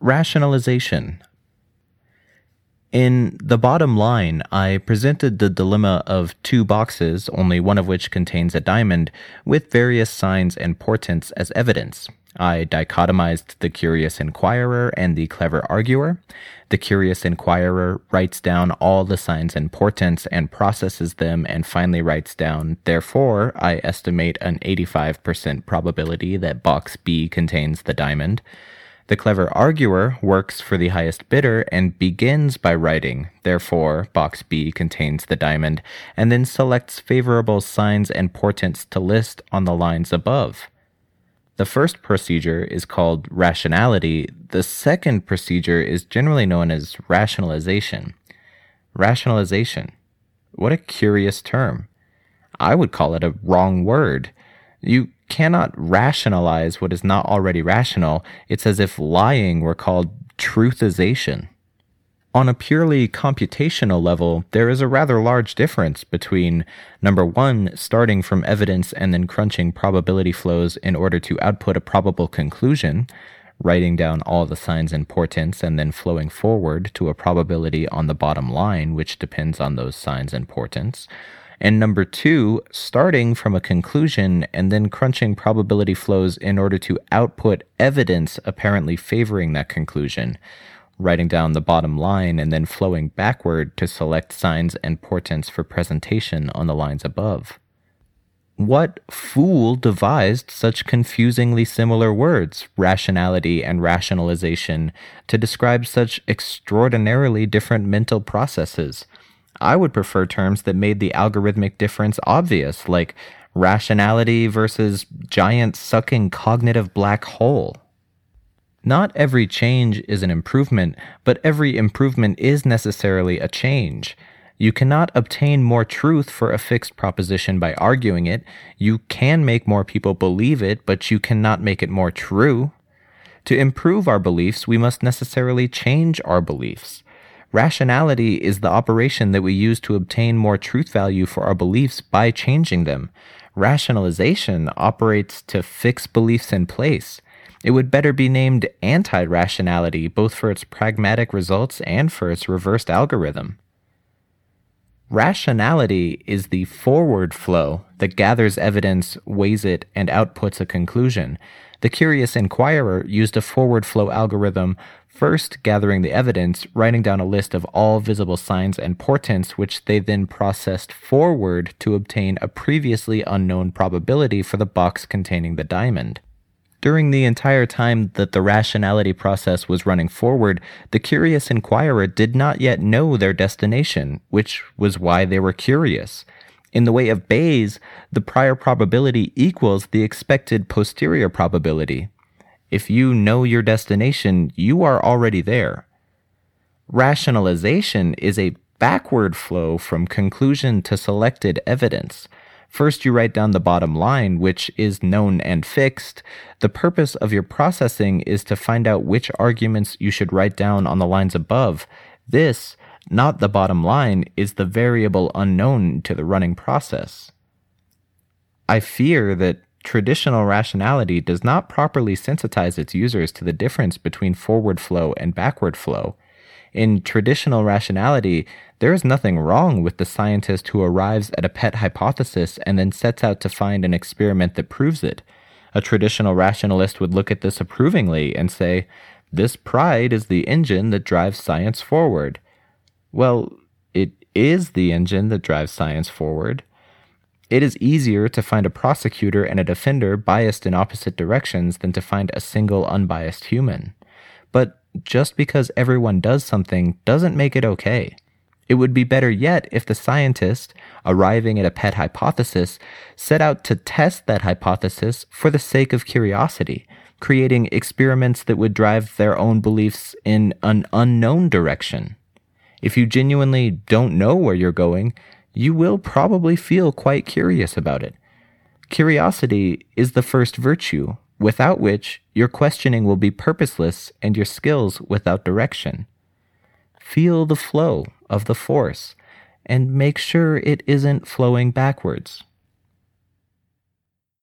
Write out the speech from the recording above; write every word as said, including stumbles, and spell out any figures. Rationalization. In The Bottom Line, I presented the dilemma of two boxes, only one of which contains a diamond, with various signs and portents as evidence. I dichotomized the curious inquirer and the clever arguer. The curious inquirer writes down all the signs and portents and processes them and finally writes down, therefore, I estimate an eighty-five percent probability that box B contains the diamond. The clever arguer works for the highest bidder and begins by writing, therefore, box B contains the diamond, and then selects favorable signs and portents to list on the lines above. The first procedure is called rationality. The second procedure is generally known as rationalization. Rationalization. What a curious term. I would call it a wrong word. You cannot rationalize what is not already rational. It's as if lying were called truthization. On a purely computational level, there is a rather large difference between, number one, starting from evidence and then crunching probability flows in order to output a probable conclusion, writing down all the signs and portents and then flowing forward to a probability on the bottom line, which depends on those signs and portents. And number two, starting from a conclusion and then crunching probability flows in order to output evidence apparently favoring that conclusion, writing down the bottom line and then flowing backward to select signs and portents for presentation on the lines above. What fool devised such confusingly similar words, rationality and rationalization, to describe such extraordinarily different mental processes? I would prefer terms that made the algorithmic difference obvious, like rationality versus giant sucking cognitive black hole. Not every change is an improvement, but every improvement is necessarily a change. You cannot obtain more truth for a fixed proposition by arguing it. You can make more people believe it, but you cannot make it more true. To improve our beliefs, we must necessarily change our beliefs. Rationality is the operation that we use to obtain more truth value for our beliefs by changing them. Rationalization operates to fix beliefs in place. It would better be named anti-rationality, both for its pragmatic results and for its reversed algorithm. Rationality is the forward flow that gathers evidence, weighs it, and outputs a conclusion. The curious inquirer used a forward flow algorithm, first gathering the evidence, writing down a list of all visible signs and portents, which they then processed forward to obtain a previously unknown probability for the box containing the diamond. During the entire time that the rationality process was running forward, the curious inquirer did not yet know their destination, which was why they were curious. In the way of Bayes, the prior probability equals the expected posterior probability. If you know your destination, you are already there. Rationalization is a backward flow from conclusion to selected evidence. First, you write down the bottom line, which is known and fixed. The purpose of your processing is to find out which arguments you should write down on the lines above. This, not the bottom line, is the variable unknown to the running process. I fear that traditional rationality does not properly sensitize its users to the difference between forward flow and backward flow. In traditional rationality, there is nothing wrong with the scientist who arrives at a pet hypothesis and then sets out to find an experiment that proves it. A traditional rationalist would look at this approvingly and say, "This pride is the engine that drives science forward." Well, it is the engine that drives science forward. It is easier to find a prosecutor and a defender biased in opposite directions than to find a single unbiased human. But just because everyone does something doesn't make it okay. It would be better yet if the scientist, arriving at a pet hypothesis, set out to test that hypothesis for the sake of curiosity, creating experiments that would drive their own beliefs in an unknown direction. If you genuinely don't know where you're going, you will probably feel quite curious about it. Curiosity is the first virtue, without which your questioning will be purposeless and your skills without direction. Feel the flow of the force, and make sure it isn't flowing backwards.